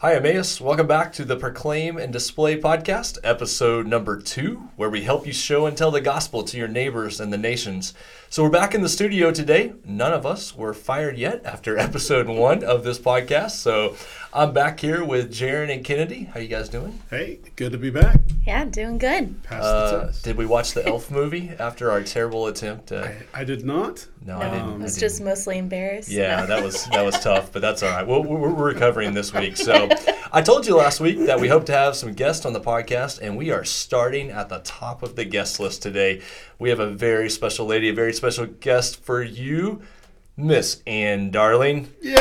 Hi, Emmaus. Welcome back to the Proclaim and Display podcast, episode number 2, where we help you show and tell the gospel to your neighbors and the nations. So we're back in the studio today. None of us were fired yet after episode 1 of this podcast. So I'm back here with Jaren and Kennedy. How you guys doing? Hey, good to be back. Yeah, doing good. Did we watch the Elf movie after our terrible attempt? I did not. No, I didn't. I was just mostly embarrassed. Yeah, that was tough, but that's all right. We're recovering this week. So I told you last week that we hope to have some guests on the podcast, and we are starting at the top of the guest list today. We have a very special lady, a very special guest for you, Miss Ann Darling. Yeah!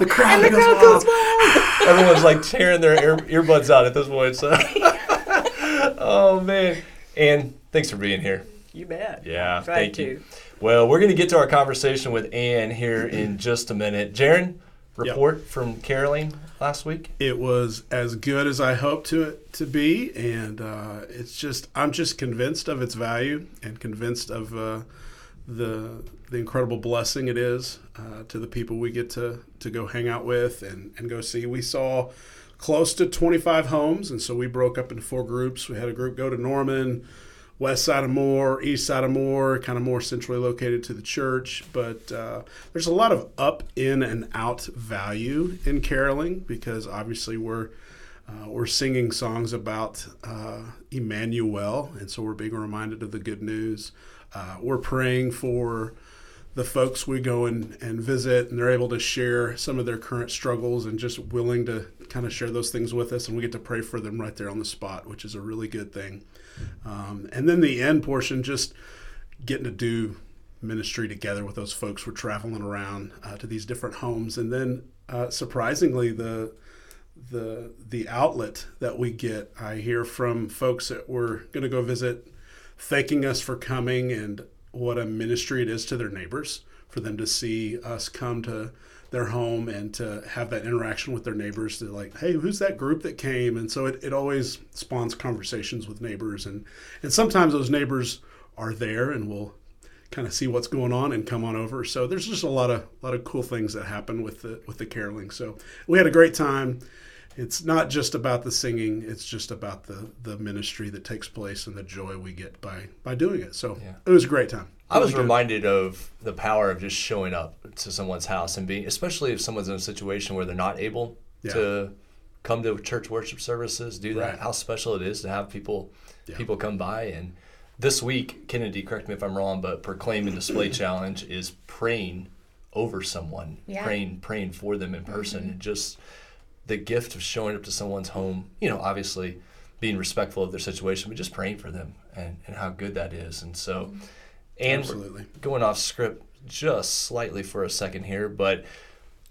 The crowd goes wild. Everyone's like tearing their earbuds out at this point. So. Oh, man. Ann, thanks for being here. You bet. Yeah, thank you. Well, we're going to get to our conversation with Ann here in just a minute. Jaren, report from Caroline last week. It was as good as I hoped to be, and I'm just convinced of its value and convinced of the incredible blessing it is to the people we get to go hang out with and go see. We saw close to 25 homes, and so we broke up into 4 groups. We had a group go to Norman, west side of Moore, east side of Moore, kind of more centrally located to the church. But there's a lot of up, in, and out value in caroling, because obviously we're singing songs about Emmanuel, and so we're being reminded of the good news. We're praying for the folks we go and visit, and they're able to share some of their current struggles and just willing to kind of share those things with us, and we get to pray for them right there on the spot, which is a really good thing. And then the end portion, just getting to do ministry together with those folks. We're traveling around to these different homes, and then surprisingly, the outlet that we get, I hear from folks that we're going to go visit, thanking us for coming and what a ministry it is to their neighbors, for them to see us come to their home and to have that interaction with their neighbors. They're like, hey, who's that group that came? And so it always spawns conversations with neighbors. And sometimes those neighbors are there and we'll kind of see what's going on and come on over. So there's just a lot of cool things that happen with the caroling. So we had a great time. It's not just about the singing, it's just about the ministry that takes place and the joy we get by doing it. So It was a great time. I was reminded of the power of just showing up to someone's house and being, especially if someone's in a situation where they're not able to come to church worship services, do that, how special it is to have people come by. And this week, Kennedy, correct me if I'm wrong, but Proclaim and Display Challenge is praying over someone, praying for them in person, and just the gift of showing up to someone's home, obviously being respectful of their situation, but just praying for them and how good that is. And so, and absolutely, we're going off script just slightly for a second here, but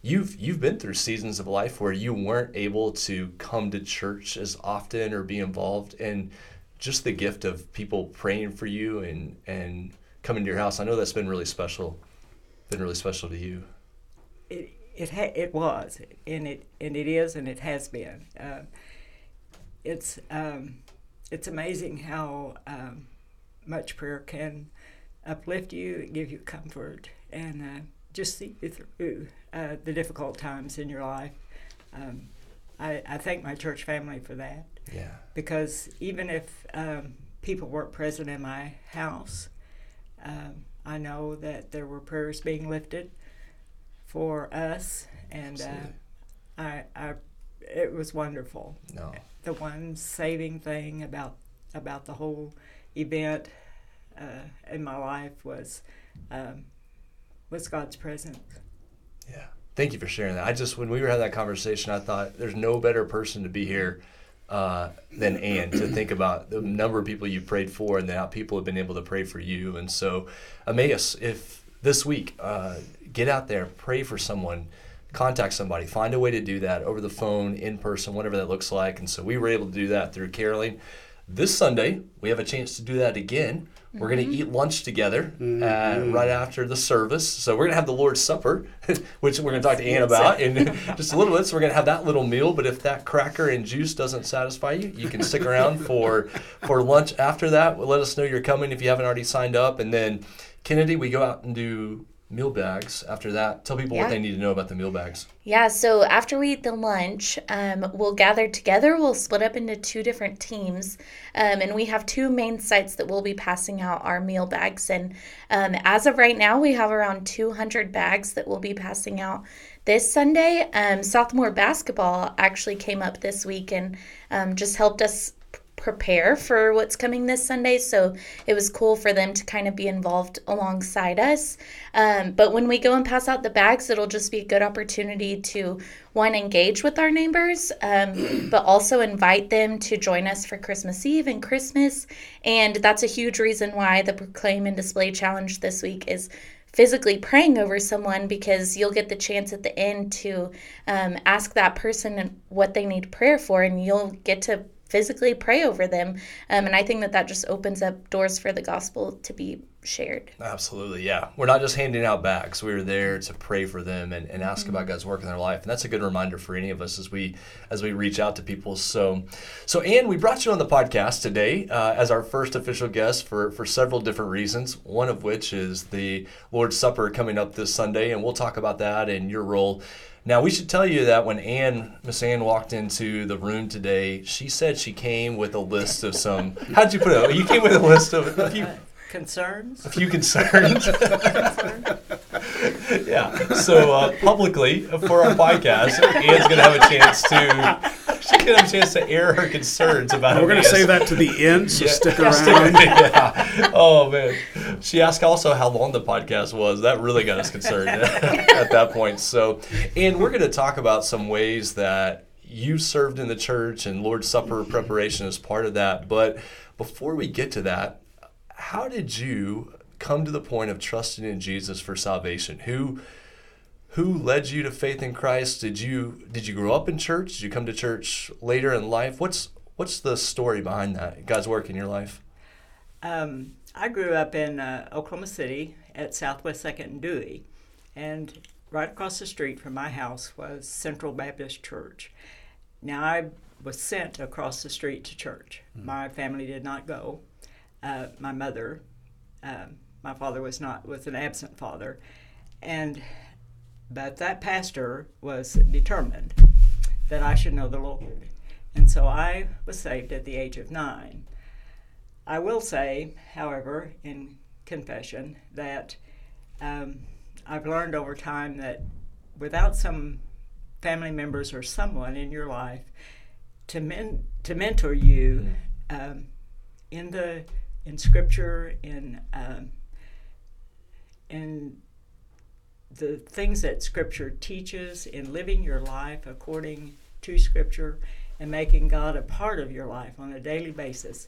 you've been through seasons of life where you weren't able to come to church as often or be involved, and just the gift of people praying for you and coming to your house. I know that's been really special. Been really special to you. It was, and it is, and it has been. It's amazing how much prayer can uplift you, give you comfort, and just see you through the difficult times in your life. I thank my church family for that. Yeah. Because even if people weren't present in my house, I know that there were prayers being lifted for us, and it was wonderful. No. The one saving thing about the whole event in my life was God's presence. Yeah, thank you for sharing that. When we were having that conversation, I thought there's no better person to be here than Ann, to think about the number of people you prayed for and how people have been able to pray for you. And so, Emmaus, if this week, get out there, pray for someone, contact somebody, find a way to do that over the phone, in person, whatever that looks like. And so we were able to do that through caroling. This Sunday, we have a chance to do that again. We're going to eat lunch together right after the service. So we're going to have the Lord's Supper, which we're going to talk to Ann about in just a little bit. So we're going to have that little meal. But if that cracker and juice doesn't satisfy you, you can stick around for lunch after that. Let us know you're coming if you haven't already signed up. And then, Kennedy, we go out and do meal bags after that. Tell people what they need to know about the meal bags. Yeah, so after we eat the lunch, we'll gather together. We'll split up into two different teams, and we have two main sites that we'll be passing out our meal bags. And as of right now, we have around 200 bags that we'll be passing out this Sunday. Sophomore basketball actually came up this week and just helped us prepare for what's coming this Sunday, so it was cool for them to kind of be involved alongside us. But when we go and pass out the bags, it'll just be a good opportunity to, one, engage with our neighbors, but also invite them to join us for Christmas Eve and Christmas. And that's a huge reason why the Proclaim and Display Challenge this week is physically praying over someone, because you'll get the chance at the end to ask that person what they need prayer for, and you'll get to physically pray over them. And I think that just opens up doors for the gospel to be shared. Absolutely, yeah. We're not just handing out bags. We're there to pray for them and ask about God's work in their life. And that's a good reminder for any of us as we reach out to people. So Ann, we brought you on the podcast today as our first official guest for several different reasons, one of which is the Lord's Supper coming up this Sunday, and we'll talk about that and your role. Now, we should tell you that when Miss Ann walked into the room today, she said she came with a list of some, how'd you put it? You came with a list of a few concerns. A few concerns. Yeah. So publicly, for our podcast, Ann's going to have a chance to... She's going to have a chance to air her concerns about it. We're going to save that to the end, so stick around. Yeah. Oh, man. She asked also how long the podcast was. That really got us concerned at that point. So, and we're going to talk about some ways that you served in the church and Lord's Supper preparation as part of that. But before we get to that, how did you come to the point of trusting in Jesus for salvation? Who led you to faith in Christ? Did you grow up in church? Did you come to church later in life? What's the story behind that, God's work in your life? I grew up in Oklahoma City at Southwest 2nd and Dewey, and right across the street from my house was Central Baptist Church. Now, I was sent across the street to church. Mm-hmm. My family did not go. My mother, my father was an absent father, But that pastor was determined that I should know the Lord. And so I was saved at the age of 9. I will say, however, in confession, that I've learned over time that without some family members or someone in your life to mentor you in Scripture, in the things that Scripture teaches, in living your life according to Scripture and making God a part of your life on a daily basis,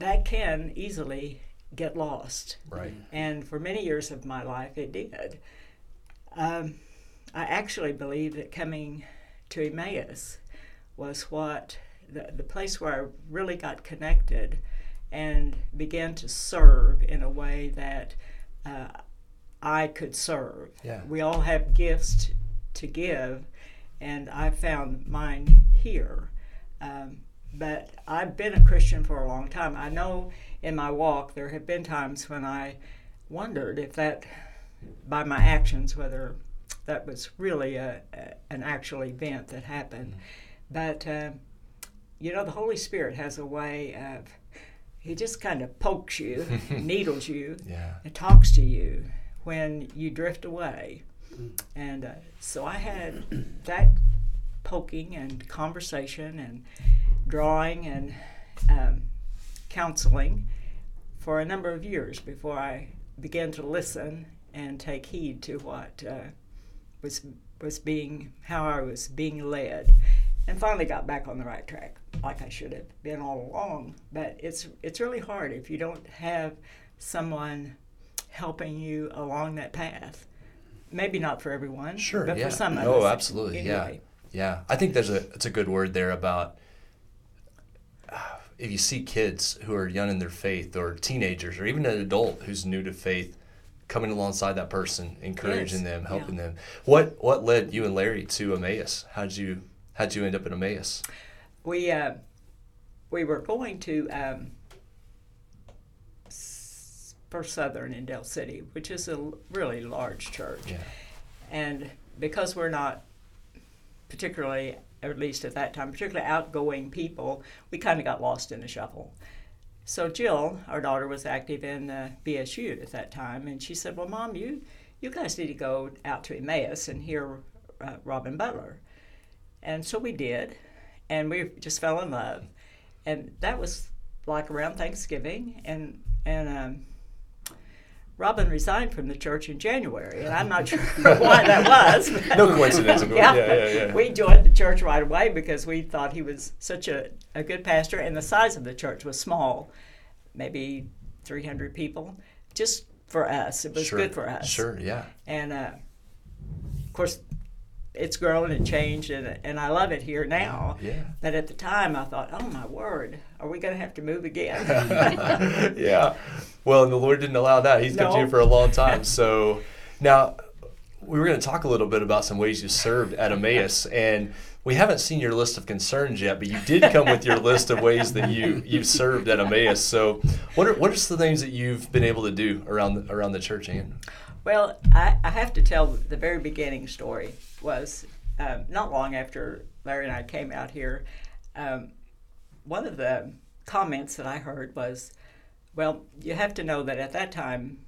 that can easily get lost. Right. And for many years of my life, it did. I actually believe that coming to Emmaus was what the place where I really got connected and began to serve in a way that I could serve. Yeah. We all have gifts to give, and I found mine here. But I've been a Christian for a long time. I know in my walk there have been times when I wondered if that, by my actions, whether that was really an actual event that happened. Mm-hmm. But, the Holy Spirit has a way of, He just kind of pokes you, needles you, and talks to you when you drift away. And so I had that poking and conversation and drawing and counseling for a number of years before I began to listen and take heed to what how I was being led, and finally got back on the right track, like I should have been all along. But it's really hard if you don't have someone helping you along that path. Maybe not for everyone, but for some of us. Oh, absolutely, anyway. Yeah. I think it's a good word there about if you see kids who are young in their faith or teenagers or even an adult who's new to faith, coming alongside that person, encouraging them, helping them. What led you and Larry to Emmaus? How'd you end up in Emmaus? We were going to First Southern in Del City, which is a really large church. Yeah. And because we're not particularly, or at least at that time, particularly outgoing people, we kind of got lost in the shuffle. So Jill, our daughter, was active in BSU at that time, and she said, well, Mom, you guys need to go out to Emmaus and hear Robin Butler. And so we did, and we just fell in love. And that was like around Thanksgiving, and Robin resigned from the church in January, and I'm not sure why that was. No coincidence. Yeah. We joined the church right away because we thought he was such a good pastor, and the size of the church was small, maybe 300 people, just for us. It was good for us. Sure, yeah. And, of course, it's grown and changed, and I love it here now. Yeah. But at the time, I thought, oh, my word, are we going to have to move again? Yeah. Well, and the Lord didn't allow that. He's kept you for a long time. So now we were going to talk a little bit about some ways you served at Emmaus, and we haven't seen your list of concerns yet, but you did come with your list of ways that you've served at Emmaus. So what are some things that you've been able to do around the church, Ann? Well, I have to tell the very beginning story was not long after Larry and I came out here. One of the comments that I heard was, well, you have to know that at that time,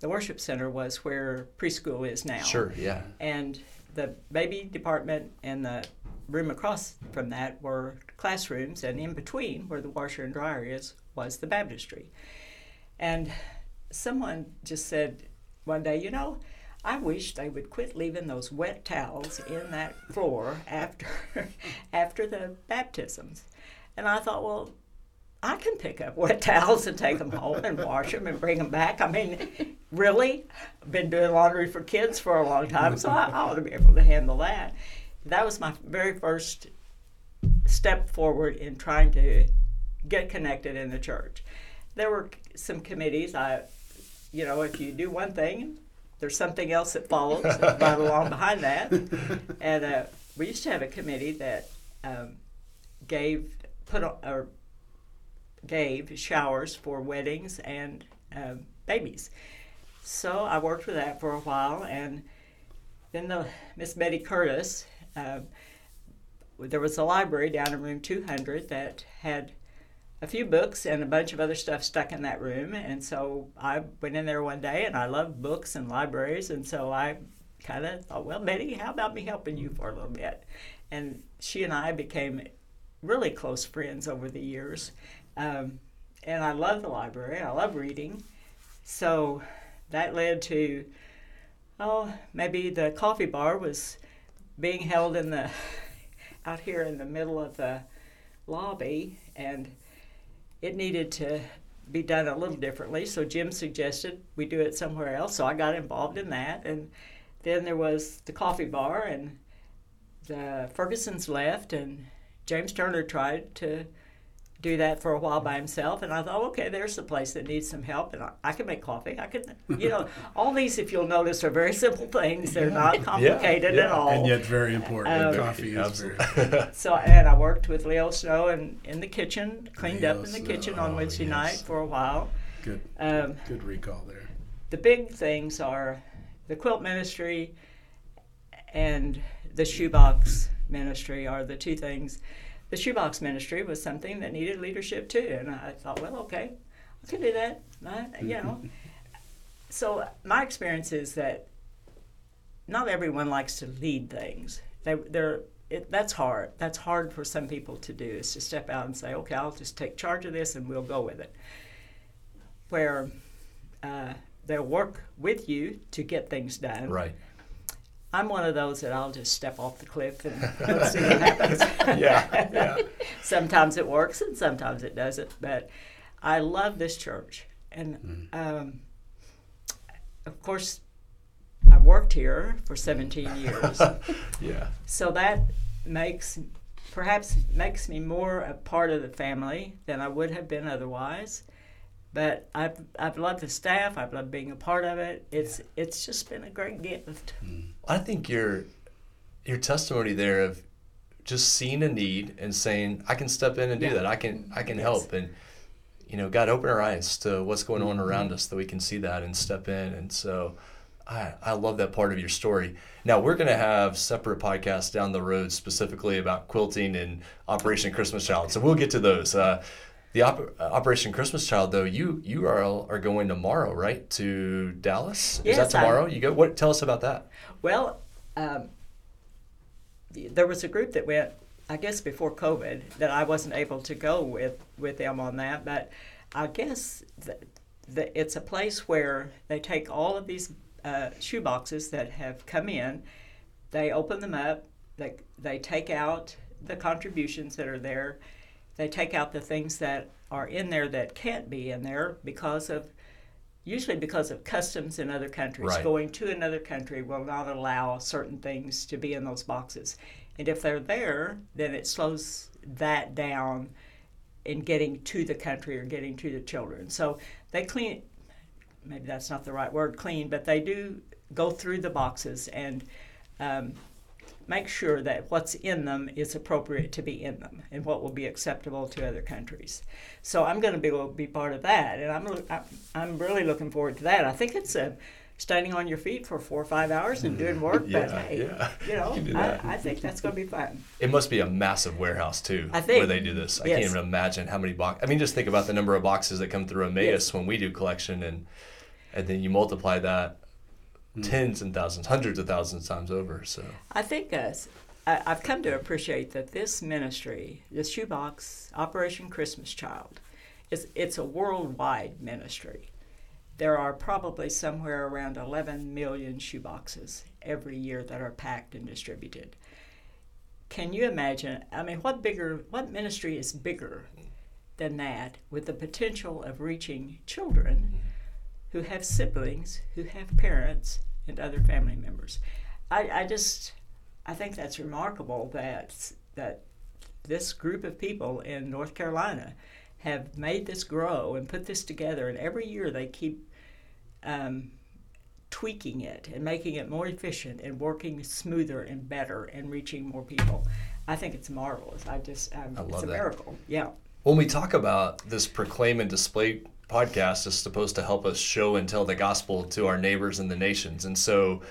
the worship center was where preschool is now. Sure, yeah. And the baby department and the room across from that were classrooms, and in between where the washer and dryer is was the baptistry. And someone just said, one day, you know, I wish they would quit leaving those wet towels in that floor after the baptisms. And I thought, well, I can pick up wet towels and take them home and wash them and bring them back. I mean, really? I've been doing laundry for kids for a long time, so I ought to be able to handle that. That was my very first step forward in trying to get connected in the church. There were some committees. You know, if you do one thing, there's something else that follows right along behind that. And we used to have a committee that gave showers for weddings and babies. So I worked with that for a while, and then Miss Betty Curtis. There was a library down in room 200 that had a few books and a bunch of other stuff stuck in that room, and so I went in there one day, and I love books and libraries, and so I kind of thought, well, Betty, how about me helping you for a little bit? And she and I became really close friends over the years, and I love the library. I love reading, so that led to, maybe the coffee bar was being held out here in the middle of the lobby, and it needed to be done a little differently, so Jim suggested we do it somewhere else, so I got involved in that. And then there was the coffee bar, and the Fergusons left, and James Turner tried to do that for a while by himself, and I thought, okay, there's a place that needs some help, and I can make coffee. I can, you know, all these, if you'll notice, are very simple things. They're not complicated at all. And yet very important. Coffee is very important. So, and I worked with Leo Snow in the kitchen, cleaned up in the kitchen on Wednesday night for a while. Good, good recall there. The big things are the quilt ministry and the shoebox ministry are the two things. The shoebox ministry was something that needed leadership too, and I thought, well, okay, I can do that, you know. So my experience is that not everyone likes to lead things. That's hard. That's hard for some people to do, is to step out and say, okay, I'll just take charge of this and we'll go with it. Where they'll work with you to get things done. Right. I'm one of those that I'll just step off the cliff and let's see what happens. Yeah. Sometimes it works and sometimes it doesn't. But I love this church. And, of course, I worked here for 17 years. Yeah. So that perhaps makes me more a part of the family than I would have been otherwise. But I've loved the staff. I've loved being a part of it. It's just been a great gift. I think your testimony there of just seeing a need and saying, I can step in and do that. I can help. And you know, God, open our eyes to what's going on around us that we can see that and step in. And so I love that part of your story. Now, we're going to have separate podcasts down the road specifically about quilting and Operation Christmas Child. So we'll get to those. The Operation Christmas Child, though, you are going tomorrow, right, to Dallas? Yes, is that tomorrow? You go. What? Tell us about that. Well, there was a group that went, I guess, before COVID that I wasn't able to go with them on that. But I guess it's a place where they take all of these shoe boxes that have come in, they open them up, they take out the contributions that are there, they take out the things that are in there that can't be in there because of customs in other countries. Right. Going to another country will not allow certain things to be in those boxes. And if they're there, then it slows that down in getting to the country or getting to the children. So they clean, maybe that's not the right word, clean, but they do go through the boxes and make sure that what's in them is appropriate to be in them and what will be acceptable to other countries. So I'm going to be part of that, and I'm really looking forward to that. I think it's standing on your feet for 4 or 5 hours and doing work, but hey, you know, I think that's going to be fun. It must be a massive warehouse, too, where they do this. I can't even imagine how many boxes. I mean, just think about the number of boxes that come through Emmaus when we do collection, and then you multiply that tens and thousands, hundreds of thousands times over. So I think I've come to appreciate that this ministry, this shoebox, Operation Christmas Child, it's a worldwide ministry. There are probably somewhere around 11 million shoeboxes every year that are packed and distributed. Can you imagine? I mean, what ministry is bigger than that, with the potential of reaching children who have siblings, who have parents, and other family members? I think that's remarkable that this group of people in North Carolina have made this grow and put this together, and every year they keep tweaking it and making it more efficient and working smoother and better and reaching more people. I think it's marvelous. I love it's a miracle. Yeah. When we talk about this Proclaim and Display podcast is supposed to help us show and tell the gospel to our neighbors and the nations. And so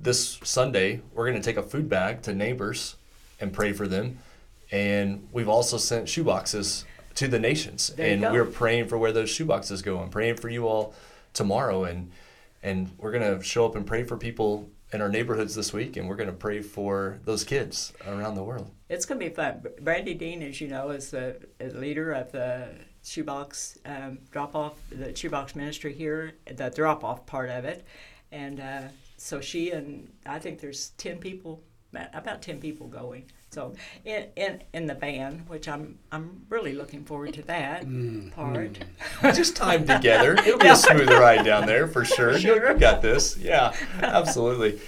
this Sunday, we're going to take a food bag to neighbors and pray for them. And we've also sent shoeboxes to the nations. And we're praying for where those shoeboxes go. I'm praying for you all tomorrow. And we're going to show up and pray for people in our neighborhoods this week, and we're going to pray for those kids around the world. It's going to be fun. Brandy Dean, as you know, is the leader of the shoebox shoebox ministry here, the drop-off part of it, and so she and I think there's 10 people, about 10 people going. So in the van, which I'm really looking forward to that part. Just time together. It'll be a smooth ride down there for sure. Sure. You got this. Yeah, absolutely.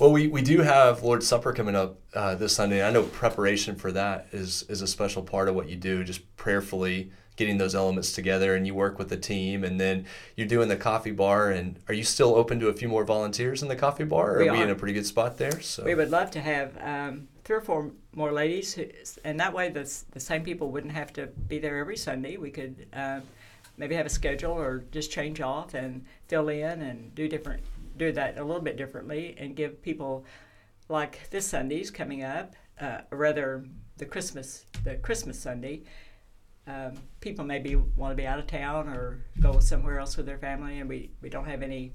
Well, we do have Lord's Supper coming up this Sunday. I know preparation for that is a special part of what you do, just prayerfully getting those elements together, and you work with the team, and then you're doing the coffee bar. And are you still open to a few more volunteers in the coffee bar? Or are we in a pretty good spot there? So we would love to have 3 or 4 more ladies, and that way the same people wouldn't have to be there every Sunday. We could maybe have a schedule or just change off and fill in and do that a little bit differently, and give people, like this Sunday's coming up, the Christmas Sunday. People maybe want to be out of town or go somewhere else with their family, and we don't have any.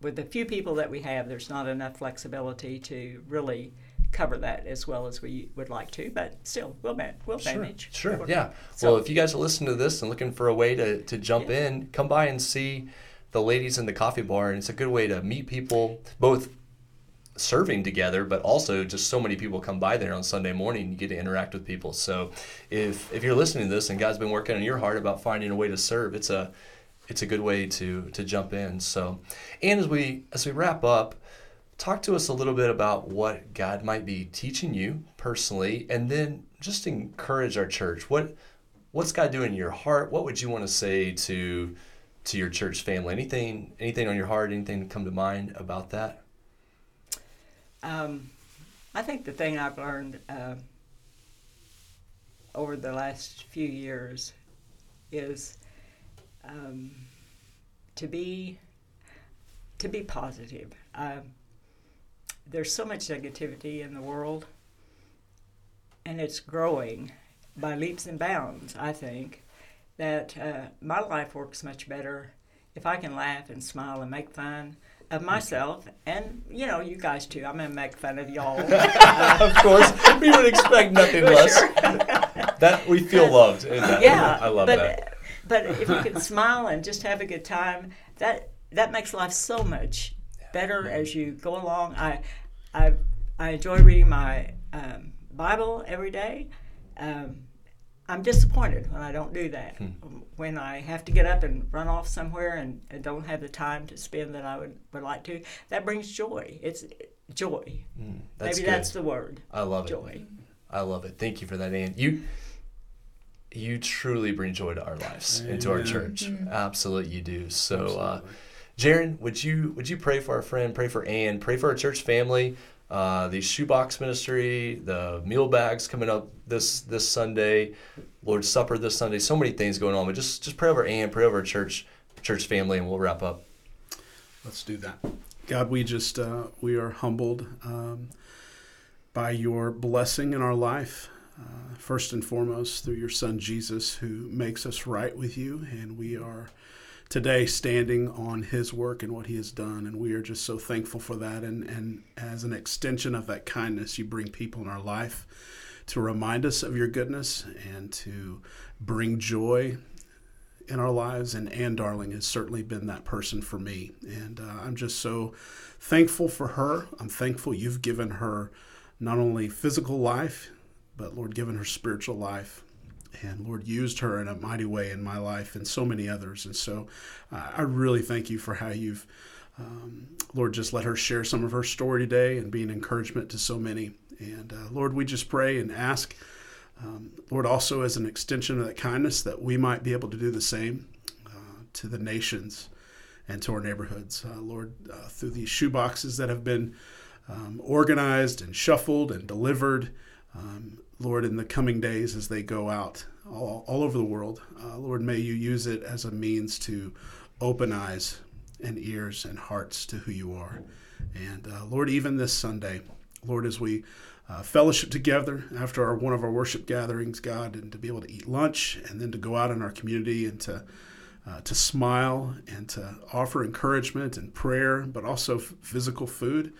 With the few people that we have, there's not enough flexibility to really cover that as well as we would like to, but still, we'll manage. Sure, yeah. So, well, if you guys are listening to this and looking for a way to jump in, come by and see the ladies in the coffee bar, and it's a good way to meet people, both serving together, but also just so many people come by there on Sunday morning. You get to interact with people. So if you're listening to this and God's been working on your heart about finding a way to serve, it's a good way to jump in. So, and as we wrap up, talk to us a little bit about what God might be teaching you personally, and then just encourage our church. What's God doing in your heart? What would you want to say to your church family? Anything on your heart? Anything come to mind about that? I think the thing I've learned over the last few years is to be positive. There's so much negativity in the world, and it's growing by leaps and bounds, I think, that my life works much better if I can laugh and smile and make fun of myself, and, you know, you guys too. I'm going to make fun of y'all. Of course. We would expect nothing less. Sure. That we feel loved. In that. Yeah. I love that. But if you can smile and just have a good time, that makes life so much better as you go along. I enjoy reading my Bible every day. I'm disappointed when I don't do that. When I have to get up and run off somewhere and don't have the time to spend that I would like to, that brings joy. It's joy. That's the word. I love it. Joy. I love it. Thank you for that, Ann. You truly bring joy to our lives and to our church. Absolutely, you do. So, Jaren, would you pray for our friend, pray for Ann, pray for our church family, the shoebox ministry, the meal bags coming up this Sunday, Lord's Supper this Sunday, so many things going on. But just pray over Ann, pray over our church family, and we'll wrap up. Let's do that. God, we just we are humbled by your blessing in our life, first and foremost through your Son Jesus, who makes us right with you, and we are today standing on his work and what he has done, and we are just so thankful for that, and as an extension of that kindness, you bring people in our life to remind us of your goodness and to bring joy in our lives, and Ann Darling has certainly been that person for me, and I'm just so thankful for her. I'm thankful you've given her not only physical life, but Lord, given her spiritual life. And Lord, used her in a mighty way in my life and so many others. And so I really thank you for how you've, Lord, just let her share some of her story today and be an encouragement to so many. And Lord, we just pray and ask, Lord, also as an extension of that kindness, that we might be able to do the same to the nations and to our neighborhoods. Lord, through these shoeboxes that have been organized and shuffled and delivered, Lord, in the coming days as they go out all over the world, Lord, may you use it as a means to open eyes and ears and hearts to who you are. And Lord, even this Sunday, Lord, as we fellowship together after one of our worship gatherings, God, and to be able to eat lunch and then to go out in our community and to smile and to offer encouragement and prayer, but also physical food,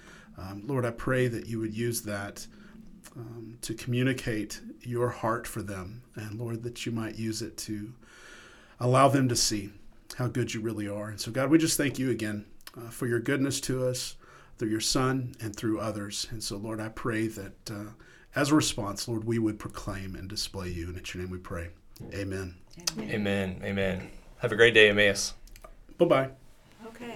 Lord, I pray that you would use that to communicate your heart for them, and Lord, that you might use it to allow them to see how good you really are. And so, God, we just thank you again for your goodness to us through your Son and through others. And so, Lord, I pray that as a response, Lord, we would proclaim and display you. And in your name we pray. Amen. Amen. Amen. Amen. Have a great day, Emmaus. Bye-bye. Okay.